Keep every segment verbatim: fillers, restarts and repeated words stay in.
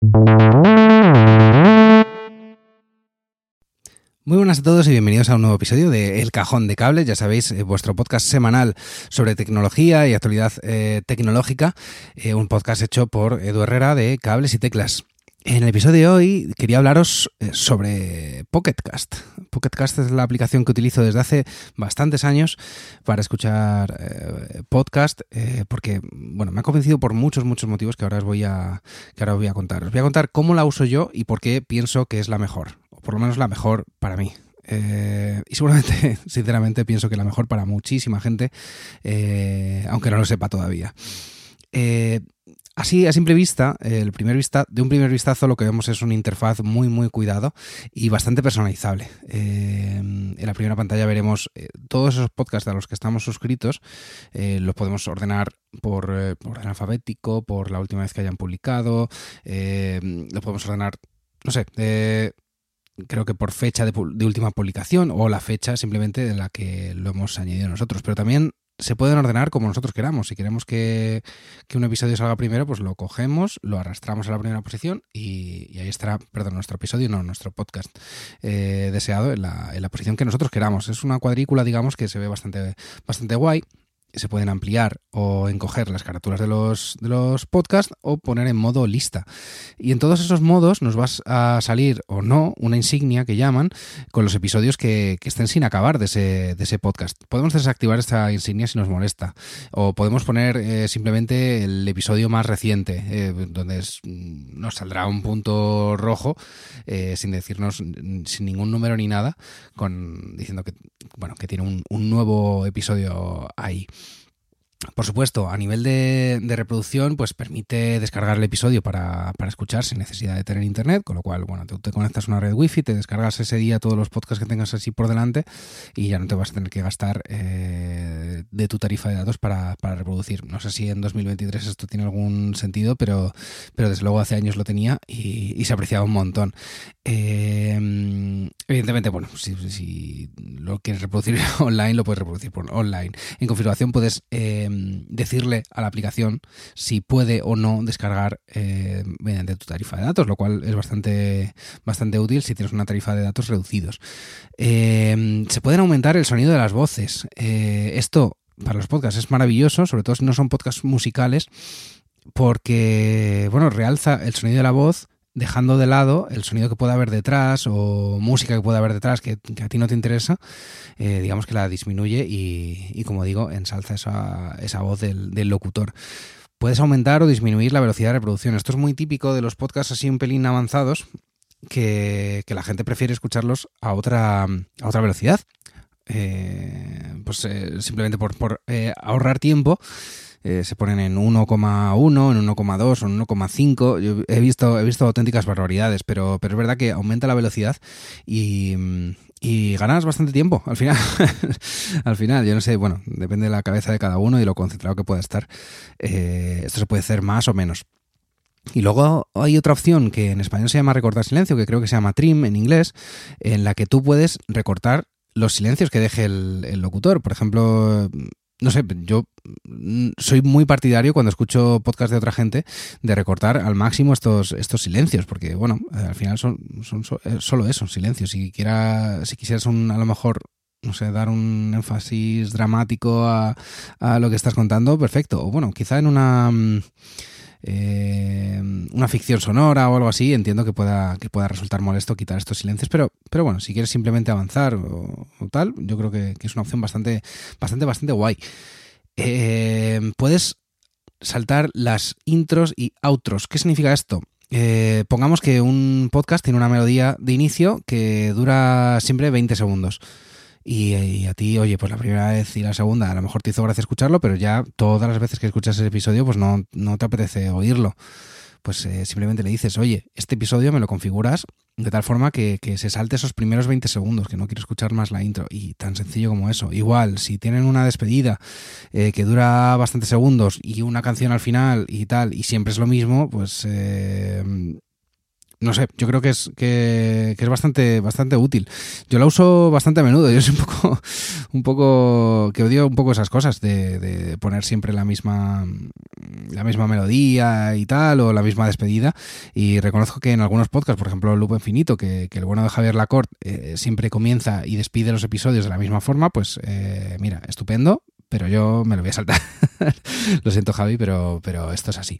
Muy buenas a todos y bienvenidos a un nuevo episodio de El Cajón de Cables, ya sabéis, eh, vuestro podcast semanal sobre tecnología y actualidad eh, tecnológica, eh, un podcast hecho por Edu Herrera de Cables y Teclas. En el episodio de hoy quería hablaros sobre Pocket Cast. Pocket Cast es la aplicación que utilizo desde hace bastantes años para escuchar eh, podcast, eh, porque bueno, me ha convencido por muchos, muchos motivos que ahora os voy a, que ahora os voy a contar. Os voy a contar cómo la uso yo y por qué pienso que es la mejor, o por lo menos la mejor para mí. Eh, y seguramente, sinceramente, pienso que la mejor para muchísima gente, eh, aunque no lo sepa todavía. Eh, Así, a simple vista, el primer vista, de un primer vistazo lo que vemos es una interfaz muy, muy cuidado y bastante personalizable. Eh, en la primera pantalla veremos eh, todos esos podcasts a los que estamos suscritos. Eh, los podemos ordenar por eh, orden alfabético, por la última vez que hayan publicado. Eh, los podemos ordenar, no sé... Eh, creo que por fecha de, de última publicación o la fecha simplemente de la que lo hemos añadido nosotros, pero también se pueden ordenar como nosotros queramos. Si queremos que, que un episodio salga primero, pues lo cogemos, lo arrastramos a la primera posición y, y ahí estará, perdón, nuestro episodio, no, nuestro podcast eh, deseado en la, en la posición que nosotros queramos. Es una cuadrícula, digamos, que se ve bastante, bastante guay. Se pueden ampliar o encoger las caraturas de los, de los podcasts o poner en modo lista. Y en todos esos modos nos va a salir o no una insignia que llaman con los episodios que, que estén sin acabar de ese, de ese podcast. Podemos desactivar esta insignia si nos molesta. O podemos poner eh, simplemente el episodio más reciente, eh, donde es, nos saldrá un punto rojo eh, sin decirnos, sin ningún número ni nada, con, diciendo que, bueno, que tiene un, un nuevo episodio ahí. Por supuesto, a nivel de, de reproducción, pues permite descargar el episodio para, para escuchar sin necesidad de tener internet, con lo cual, bueno, tú te, te conectas a una red wifi, te descargas ese día todos los podcasts que tengas así por delante y ya no te vas a tener que gastar eh, de tu tarifa de datos para, para reproducir. No sé si en dos mil veintitrés esto tiene algún sentido, pero, pero desde luego hace años lo tenía y, y se apreciaba un montón. Eh, evidentemente, bueno, si, si lo quieres reproducir online, lo puedes reproducir por online. En configuración puedes... Eh, decirle a la aplicación si puede o no descargar eh, mediante tu tarifa de datos, lo cual es bastante, bastante útil si tienes una tarifa de datos reducidos. Eh, se pueden aumentar el sonido de las voces. Eh, esto para los podcasts es maravilloso, sobre todo si no son podcasts musicales, porque bueno, realza el sonido de la voz, dejando de lado el sonido que pueda haber detrás o música que pueda haber detrás que, que a ti no te interesa, eh, digamos que la disminuye y, y como digo, ensalza esa, esa voz del, del locutor. Puedes aumentar o disminuir la velocidad de reproducción. Esto es muy típico de los podcasts así un pelín avanzados, que, que la gente prefiere escucharlos a otra, a otra velocidad. Eh, pues eh, simplemente por, por eh, ahorrar tiempo. Eh, se ponen en uno coma uno, en uno coma dos o en uno coma cinco. Yo he visto, he visto auténticas barbaridades, pero, pero es verdad que aumenta la velocidad y, y ganas bastante tiempo al final. Al final, yo no sé, bueno, depende de la cabeza de cada uno y lo concentrado que pueda estar. Eh, esto se puede hacer más o menos. Y luego hay otra opción que en español se llama recortar silencio, que creo que se llama trim en inglés, en la que tú puedes recortar los silencios que deje el, el locutor. Por ejemplo... No sé, yo soy muy partidario cuando escucho podcast de otra gente de recortar al máximo estos, estos silencios, porque bueno, al final son, son, son solo eso, silencios. Si quiera, si quisieras un, a lo mejor, no sé, dar un énfasis dramático a, a lo que estás contando, perfecto. O bueno, quizá en una... Eh, una ficción sonora o algo así, entiendo que pueda, que pueda resultar molesto quitar estos silencios, pero, pero bueno, si quieres simplemente avanzar o, o tal, yo creo que, que es una opción bastante, bastante, bastante guay. Eh, puedes saltar las intros y outros. ¿Qué significa esto? Eh, pongamos que un podcast tiene una melodía de inicio que dura siempre veinte segundos. Y, y a ti, oye, pues la primera vez y la segunda a lo mejor te hizo gracia escucharlo, pero ya todas las veces que escuchas ese episodio pues no, no te apetece oírlo. Pues eh, simplemente le dices, oye, este episodio me lo configuras de tal forma que, que se salte esos primeros veinte segundos, que no quiero escuchar más la intro. Y tan sencillo como eso. Igual, si tienen una despedida eh, que dura bastantes segundos y una canción al final y tal, y siempre es lo mismo, pues... Eh, no sé, yo creo que es que, que es bastante bastante útil. Yo la uso bastante a menudo. Yo soy un poco un poco que odio un poco esas cosas de, de poner siempre la misma la misma melodía y tal, o la misma despedida, y reconozco que en algunos podcasts, por ejemplo Loop Infinito, que, que el bueno de Javier Lacord eh, siempre comienza y despide los episodios de la misma forma, pues eh, mira, estupendo, pero yo me lo voy a saltar. Lo siento, Javi, pero, pero esto es así.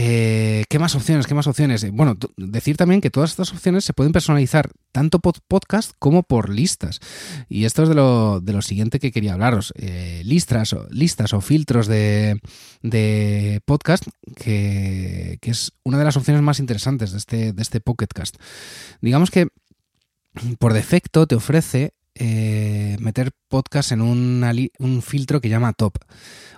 Eh, ¿Qué más opciones? ¿Qué más opciones? Bueno, t- decir también que todas estas opciones se pueden personalizar tanto por podcast como por listas. Y esto es de lo, de lo siguiente que quería hablaros. Eh, listas, o, listas o filtros de, de podcast, que, que es una de las opciones más interesantes de este, de este Pocket Cast. Digamos que por defecto te ofrece Eh, meter podcast en una li- un filtro que llama top,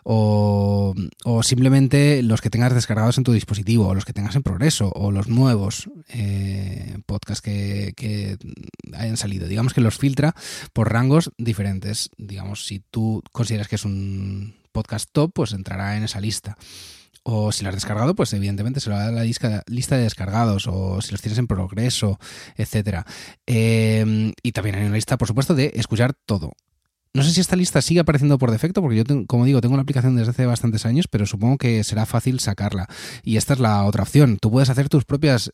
o, o simplemente los que tengas descargados en tu dispositivo, o los que tengas en progreso, o los nuevos eh, podcasts que, que hayan salido. Digamos que los filtra por rangos diferentes. Digamos, si tú consideras que es un podcast top, pues entrará en esa lista. O si lo has descargado, pues evidentemente se lo da a la disca, lista de descargados, o si los tienes en progreso, etcétera. Eh, y también hay una lista, por supuesto, de escuchar todo. No sé si esta lista sigue apareciendo por defecto, porque yo, tengo, como digo, tengo la aplicación desde hace bastantes años, pero supongo que será fácil sacarla. Y esta es la otra opción. Tú puedes hacer tus propias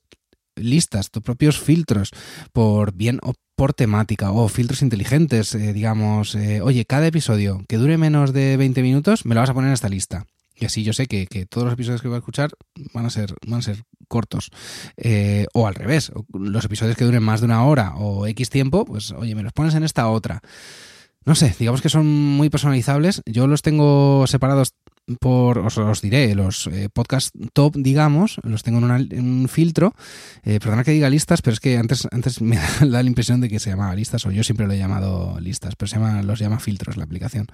listas, tus propios filtros, por bien o por temática, o filtros inteligentes, eh, digamos. Eh, oye, cada episodio que dure menos de veinte minutos me lo vas a poner en esta lista. Y así yo sé que, que todos los episodios que voy a escuchar van a ser, van a ser cortos. Eh, o al revés, los episodios que duren más de una hora o X tiempo, pues oye, me los pones en esta otra. No sé, digamos que son muy personalizables. Yo los tengo separados por, os los diré, los eh, podcast top, digamos, los tengo en, una, en un filtro. Eh, perdona que diga listas, pero es que antes, antes me da, da la impresión de que se llamaba listas, o yo siempre lo he llamado listas, pero se llama, los llama filtros la aplicación.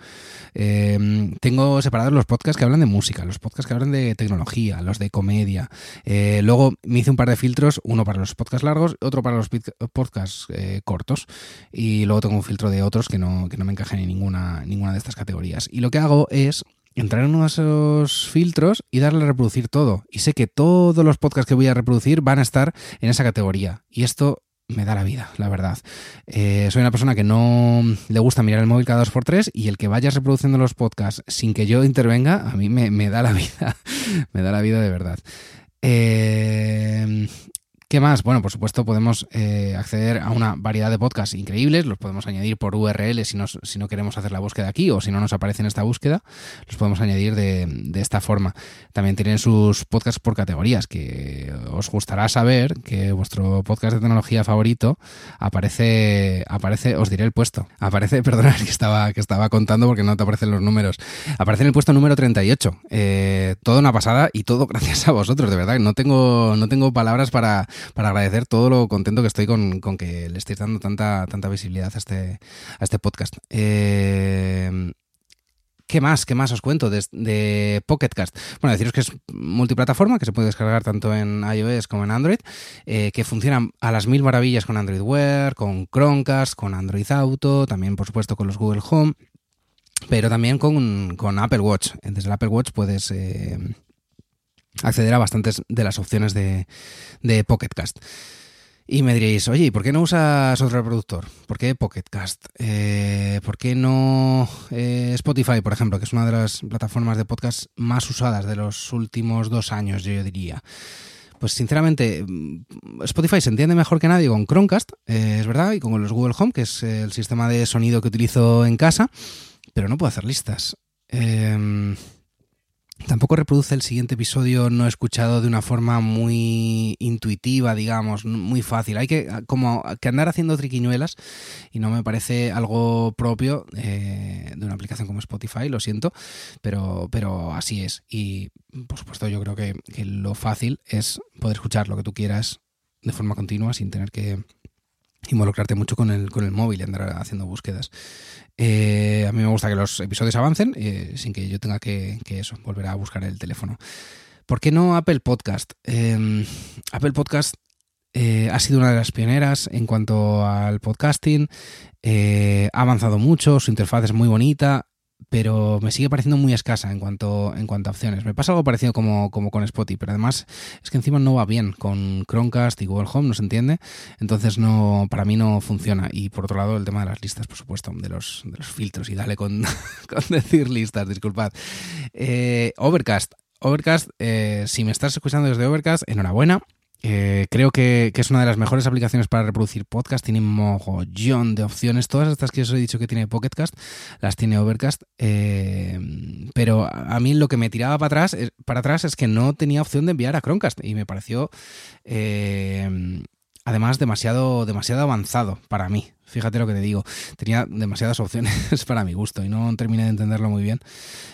Eh, tengo separados los podcasts que hablan de música, los podcasts que hablan de tecnología, los de comedia. Eh, luego me hice un par de filtros, uno para los podcasts largos, otro para los podcasts eh, cortos, y luego tengo un filtro de otros que no, que no me encajan en ninguna, ninguna de estas categorías. Y lo que hago es entrar en uno de esos filtros y darle a reproducir todo. Y sé que todos los podcasts que voy a reproducir van a estar en esa categoría. Y esto me da la vida, la verdad. Eh, soy una persona que no le gusta mirar el móvil cada dos por tres, y el que vayas reproduciendo los podcasts sin que yo intervenga, a mí me, me da la vida. Me da la vida de verdad. Eh... ¿Qué más? Bueno, por supuesto podemos eh, acceder a una variedad de podcasts increíbles, los podemos añadir por U R L si, nos, si no queremos hacer la búsqueda aquí, o si no nos aparece en esta búsqueda, los podemos añadir de, de esta forma. También tienen sus podcasts por categorías, que os gustará saber que vuestro podcast de tecnología favorito aparece, aparece, os diré el puesto, aparece, perdonad que estaba, que estaba contando porque no te aparecen los números, aparece en el puesto número treinta y ocho, eh, toda una pasada, y todo gracias a vosotros, de verdad, no tengo, no tengo palabras para... para agradecer todo lo contento que estoy con, con que le estéis dando tanta, tanta visibilidad a este, a este podcast. Eh... ¿Qué más? ¿Qué más os cuento de, de Pocket Cast? Bueno, deciros que es multiplataforma, que se puede descargar tanto en iOS como en Android, eh, que funciona a las mil maravillas con Android Wear, con Chromecast, con Android Auto, también por supuesto con los Google Home, pero también con, con Apple Watch. Desde el Apple Watch puedes... Eh, acceder a bastantes de las opciones de, de Pocket Cast. Y me diréis, oye, ¿y por qué no usas otro reproductor? ¿Por qué Pocket Cast? Eh, ¿Por qué no eh, Spotify, por ejemplo, que es una de las plataformas de podcast más usadas de los últimos dos años, yo diría? Pues sinceramente, Spotify se entiende mejor que nadie con Chromecast, eh, es verdad, y con los Google Home, que es el sistema de sonido que utilizo en casa, pero no puedo hacer listas. Eh... Tampoco reproduce el siguiente episodio no escuchado de una forma muy intuitiva, digamos, muy fácil. Hay que, como, que andar haciendo triquiñuelas, y no me parece algo propio eh, de una aplicación como Spotify, lo siento, pero, pero así es. Y, por supuesto, yo creo que, que lo fácil es poder escuchar lo que tú quieras de forma continua sin tener que involucrarte mucho con el, con el móvil y andar haciendo búsquedas. Eh, a mí me gusta que los episodios avancen eh, sin que yo tenga que, que eso, volver a buscar el teléfono. ¿Por qué no Apple Podcast? Eh, Apple Podcast eh, ha sido una de las pioneras en cuanto al podcasting. Eh, ha avanzado mucho, su interfaz es muy bonita, pero me sigue pareciendo muy escasa en cuanto, en cuanto a opciones. Me pasa algo parecido como, como con Spotify, pero además es que encima no va bien con Chromecast y Google Home, no se entiende, entonces no, para mí no funciona. Y por otro lado el tema de las listas, por supuesto, de los, de los filtros, y dale con, con decir listas, disculpad. Eh, Overcast, Overcast eh, si me estás escuchando desde Overcast, enhorabuena. Eh, creo que, que es una de las mejores aplicaciones para reproducir podcast. Tiene mogollón de opciones. Todas estas que os he dicho que tiene Pocket Cast las tiene Overcast. Eh, pero a mí lo que me tiraba para atrás, para atrás es que no tenía opción de enviar a Chromecast. Y me pareció, eh, además, demasiado, demasiado avanzado para mí. Fíjate lo que te digo. Tenía demasiadas opciones para mi gusto y no terminé de entenderlo muy bien.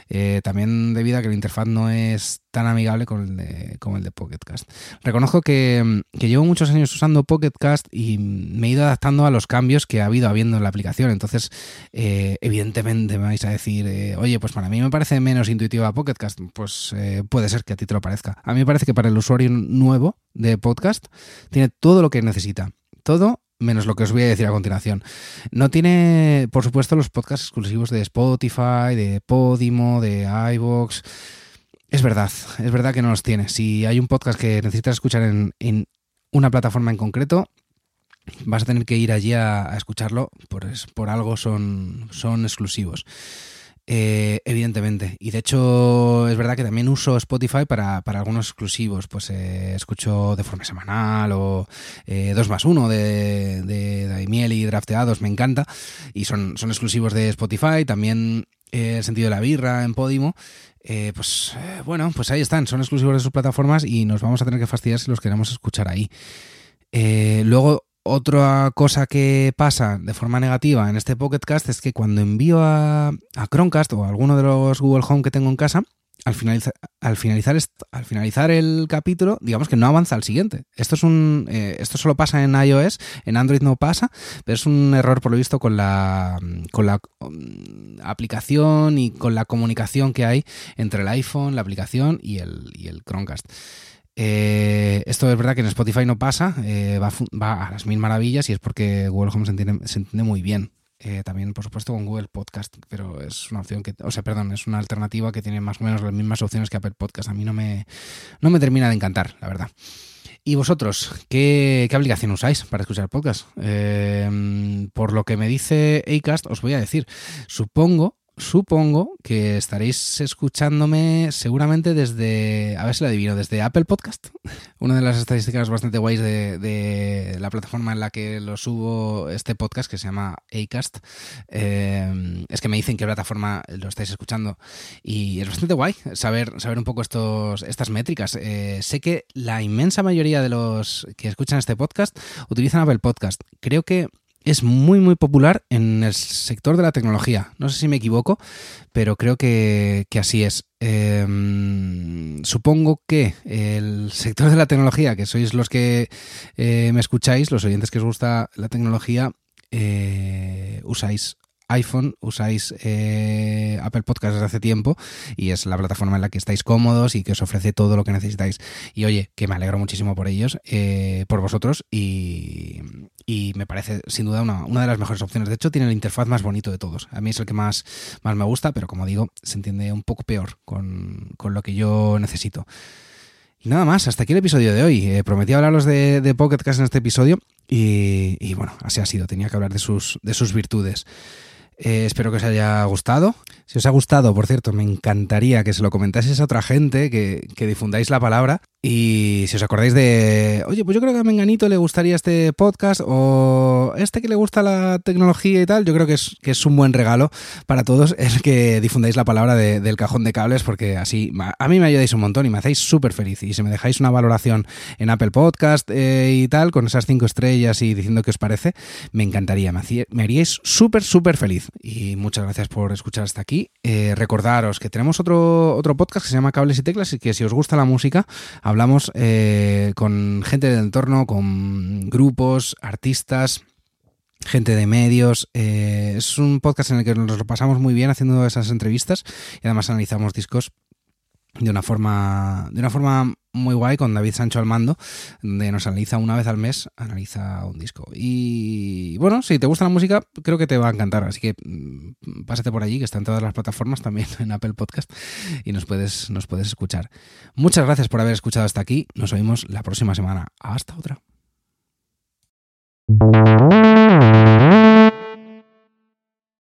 Eh, también debido a que la interfaz no es tan amigable como el de, como el de Pocket Cast. Reconozco que, que llevo muchos años usando Pocket Cast y me he ido adaptando a los cambios que ha habido habiendo en la aplicación. Entonces, eh, evidentemente me vais a decir, eh, oye, pues para mí me parece menos intuitiva Pocket Cast. Pues eh, puede ser que a ti te lo parezca. A mí me parece que para el usuario nuevo de Podcast tiene todo lo que necesita. Todo menos lo que os voy a decir a continuación. No tiene, por supuesto, los podcasts exclusivos de Spotify, de Podimo, de iVoox. Es verdad, es verdad que no los tiene. Si hay un podcast que necesitas escuchar en, en una plataforma en concreto, vas a tener que ir allí a, a escucharlo. Por, por algo son, son exclusivos. Eh, evidentemente, y de hecho es verdad que también uso Spotify para, para algunos exclusivos, pues eh, escucho de forma semanal o eh, dos más uno de, de Daimiel y Drafteados, me encanta, y son, son exclusivos de Spotify. También eh, El sentido de la birra en Podimo, eh, pues eh, bueno, pues ahí están, son exclusivos de sus plataformas y nos vamos a tener que fastidiar si los queremos escuchar ahí. Eh, luego, otra cosa que pasa de forma negativa en este Pocket Cast es que cuando envío a, a Chromecast o a alguno de los Google Home que tengo en casa, al finalizar, al finalizar, al finalizar el capítulo, digamos que no avanza al siguiente. Esto es un, eh, esto solo pasa en iOS, en Android no pasa, pero es un error por lo visto con la, con la um, aplicación y con la comunicación que hay entre el iPhone, la aplicación y el, y el Chromecast. Eh, esto es verdad que en Spotify no pasa, eh, va, va a las mil maravillas, y es porque Google Home se entiende, se entiende muy bien. Eh, también, por supuesto, con Google Podcast, pero es una opción que, o sea, perdón, es una alternativa que tiene más o menos las mismas opciones que Apple Podcast. A mí no me, no me termina de encantar, la verdad. ¿Y vosotros? ¿Qué, qué aplicación usáis para escuchar podcast? Eh, por lo que me dice Acast, os voy a decir, supongo... Supongo que estaréis escuchándome seguramente desde, a ver si lo adivino, desde Apple Podcast. Una de las estadísticas bastante guays de, de la plataforma en la que lo subo este podcast, que se llama Acast, eh, es que me dicen qué plataforma lo estáis escuchando. Y es bastante guay saber, saber un poco estos, estas métricas. Eh, sé que la inmensa mayoría de los que escuchan este podcast utilizan Apple Podcast. Creo que es muy muy popular en el sector de la tecnología. No sé si me equivoco, pero creo que, que así es. Eh, supongo que el sector de la tecnología, que sois los que eh, me escucháis, los oyentes que os gusta la tecnología, eh, usáis iPhone, usáis eh, Apple Podcast desde hace tiempo, y es la plataforma en la que estáis cómodos y que os ofrece todo lo que necesitáis. Y oye, que me alegro muchísimo por ellos, eh, por vosotros, y, y me parece sin duda una, una de las mejores opciones. De hecho, tiene la interfaz más bonito de todos. A mí es el que más, más me gusta, pero como digo, se entiende un poco peor con, con lo que yo necesito. Y nada más, hasta aquí el episodio de hoy. Eh, prometí hablaros de, de Pocket Cast en este episodio y, y bueno, así ha sido. Tenía que hablar de sus, de sus virtudes. Eh, espero que os haya gustado. Si os ha gustado, por cierto, me encantaría que se lo comentaseis a otra gente, que, que difundáis la palabra. Y si os acordáis de, oye, pues yo creo que a Menganito le gustaría este podcast, o este que le gusta la tecnología y tal, yo creo que es, que es un buen regalo para todos el que difundáis la palabra de, del Cajón de Cables, porque así a mí me ayudáis un montón y me hacéis súper feliz. Y si me dejáis una valoración en Apple Podcast eh, y tal, con esas cinco estrellas y diciendo qué os parece, me encantaría, me, hacía, me haríais súper, súper feliz. Y muchas gracias por escuchar hasta aquí. Eh, recordaros que tenemos otro, otro podcast que se llama Cables y Teclas, y que si os gusta la música, hablamos eh, con gente del entorno, con grupos, artistas, gente de medios. Eh, es un podcast en el que nos lo pasamos muy bien haciendo esas entrevistas, y además analizamos discos de una forma de una forma muy guay con David Sancho al mando, donde nos analiza una vez al mes, analiza un disco. Y bueno, si te gusta la música, creo que te va a encantar, así que pásate por allí, que está en todas las plataformas, también en Apple Podcast, y nos puedes, nos puedes escuchar. Muchas gracias por haber escuchado hasta aquí, nos oímos la próxima semana. Hasta otra.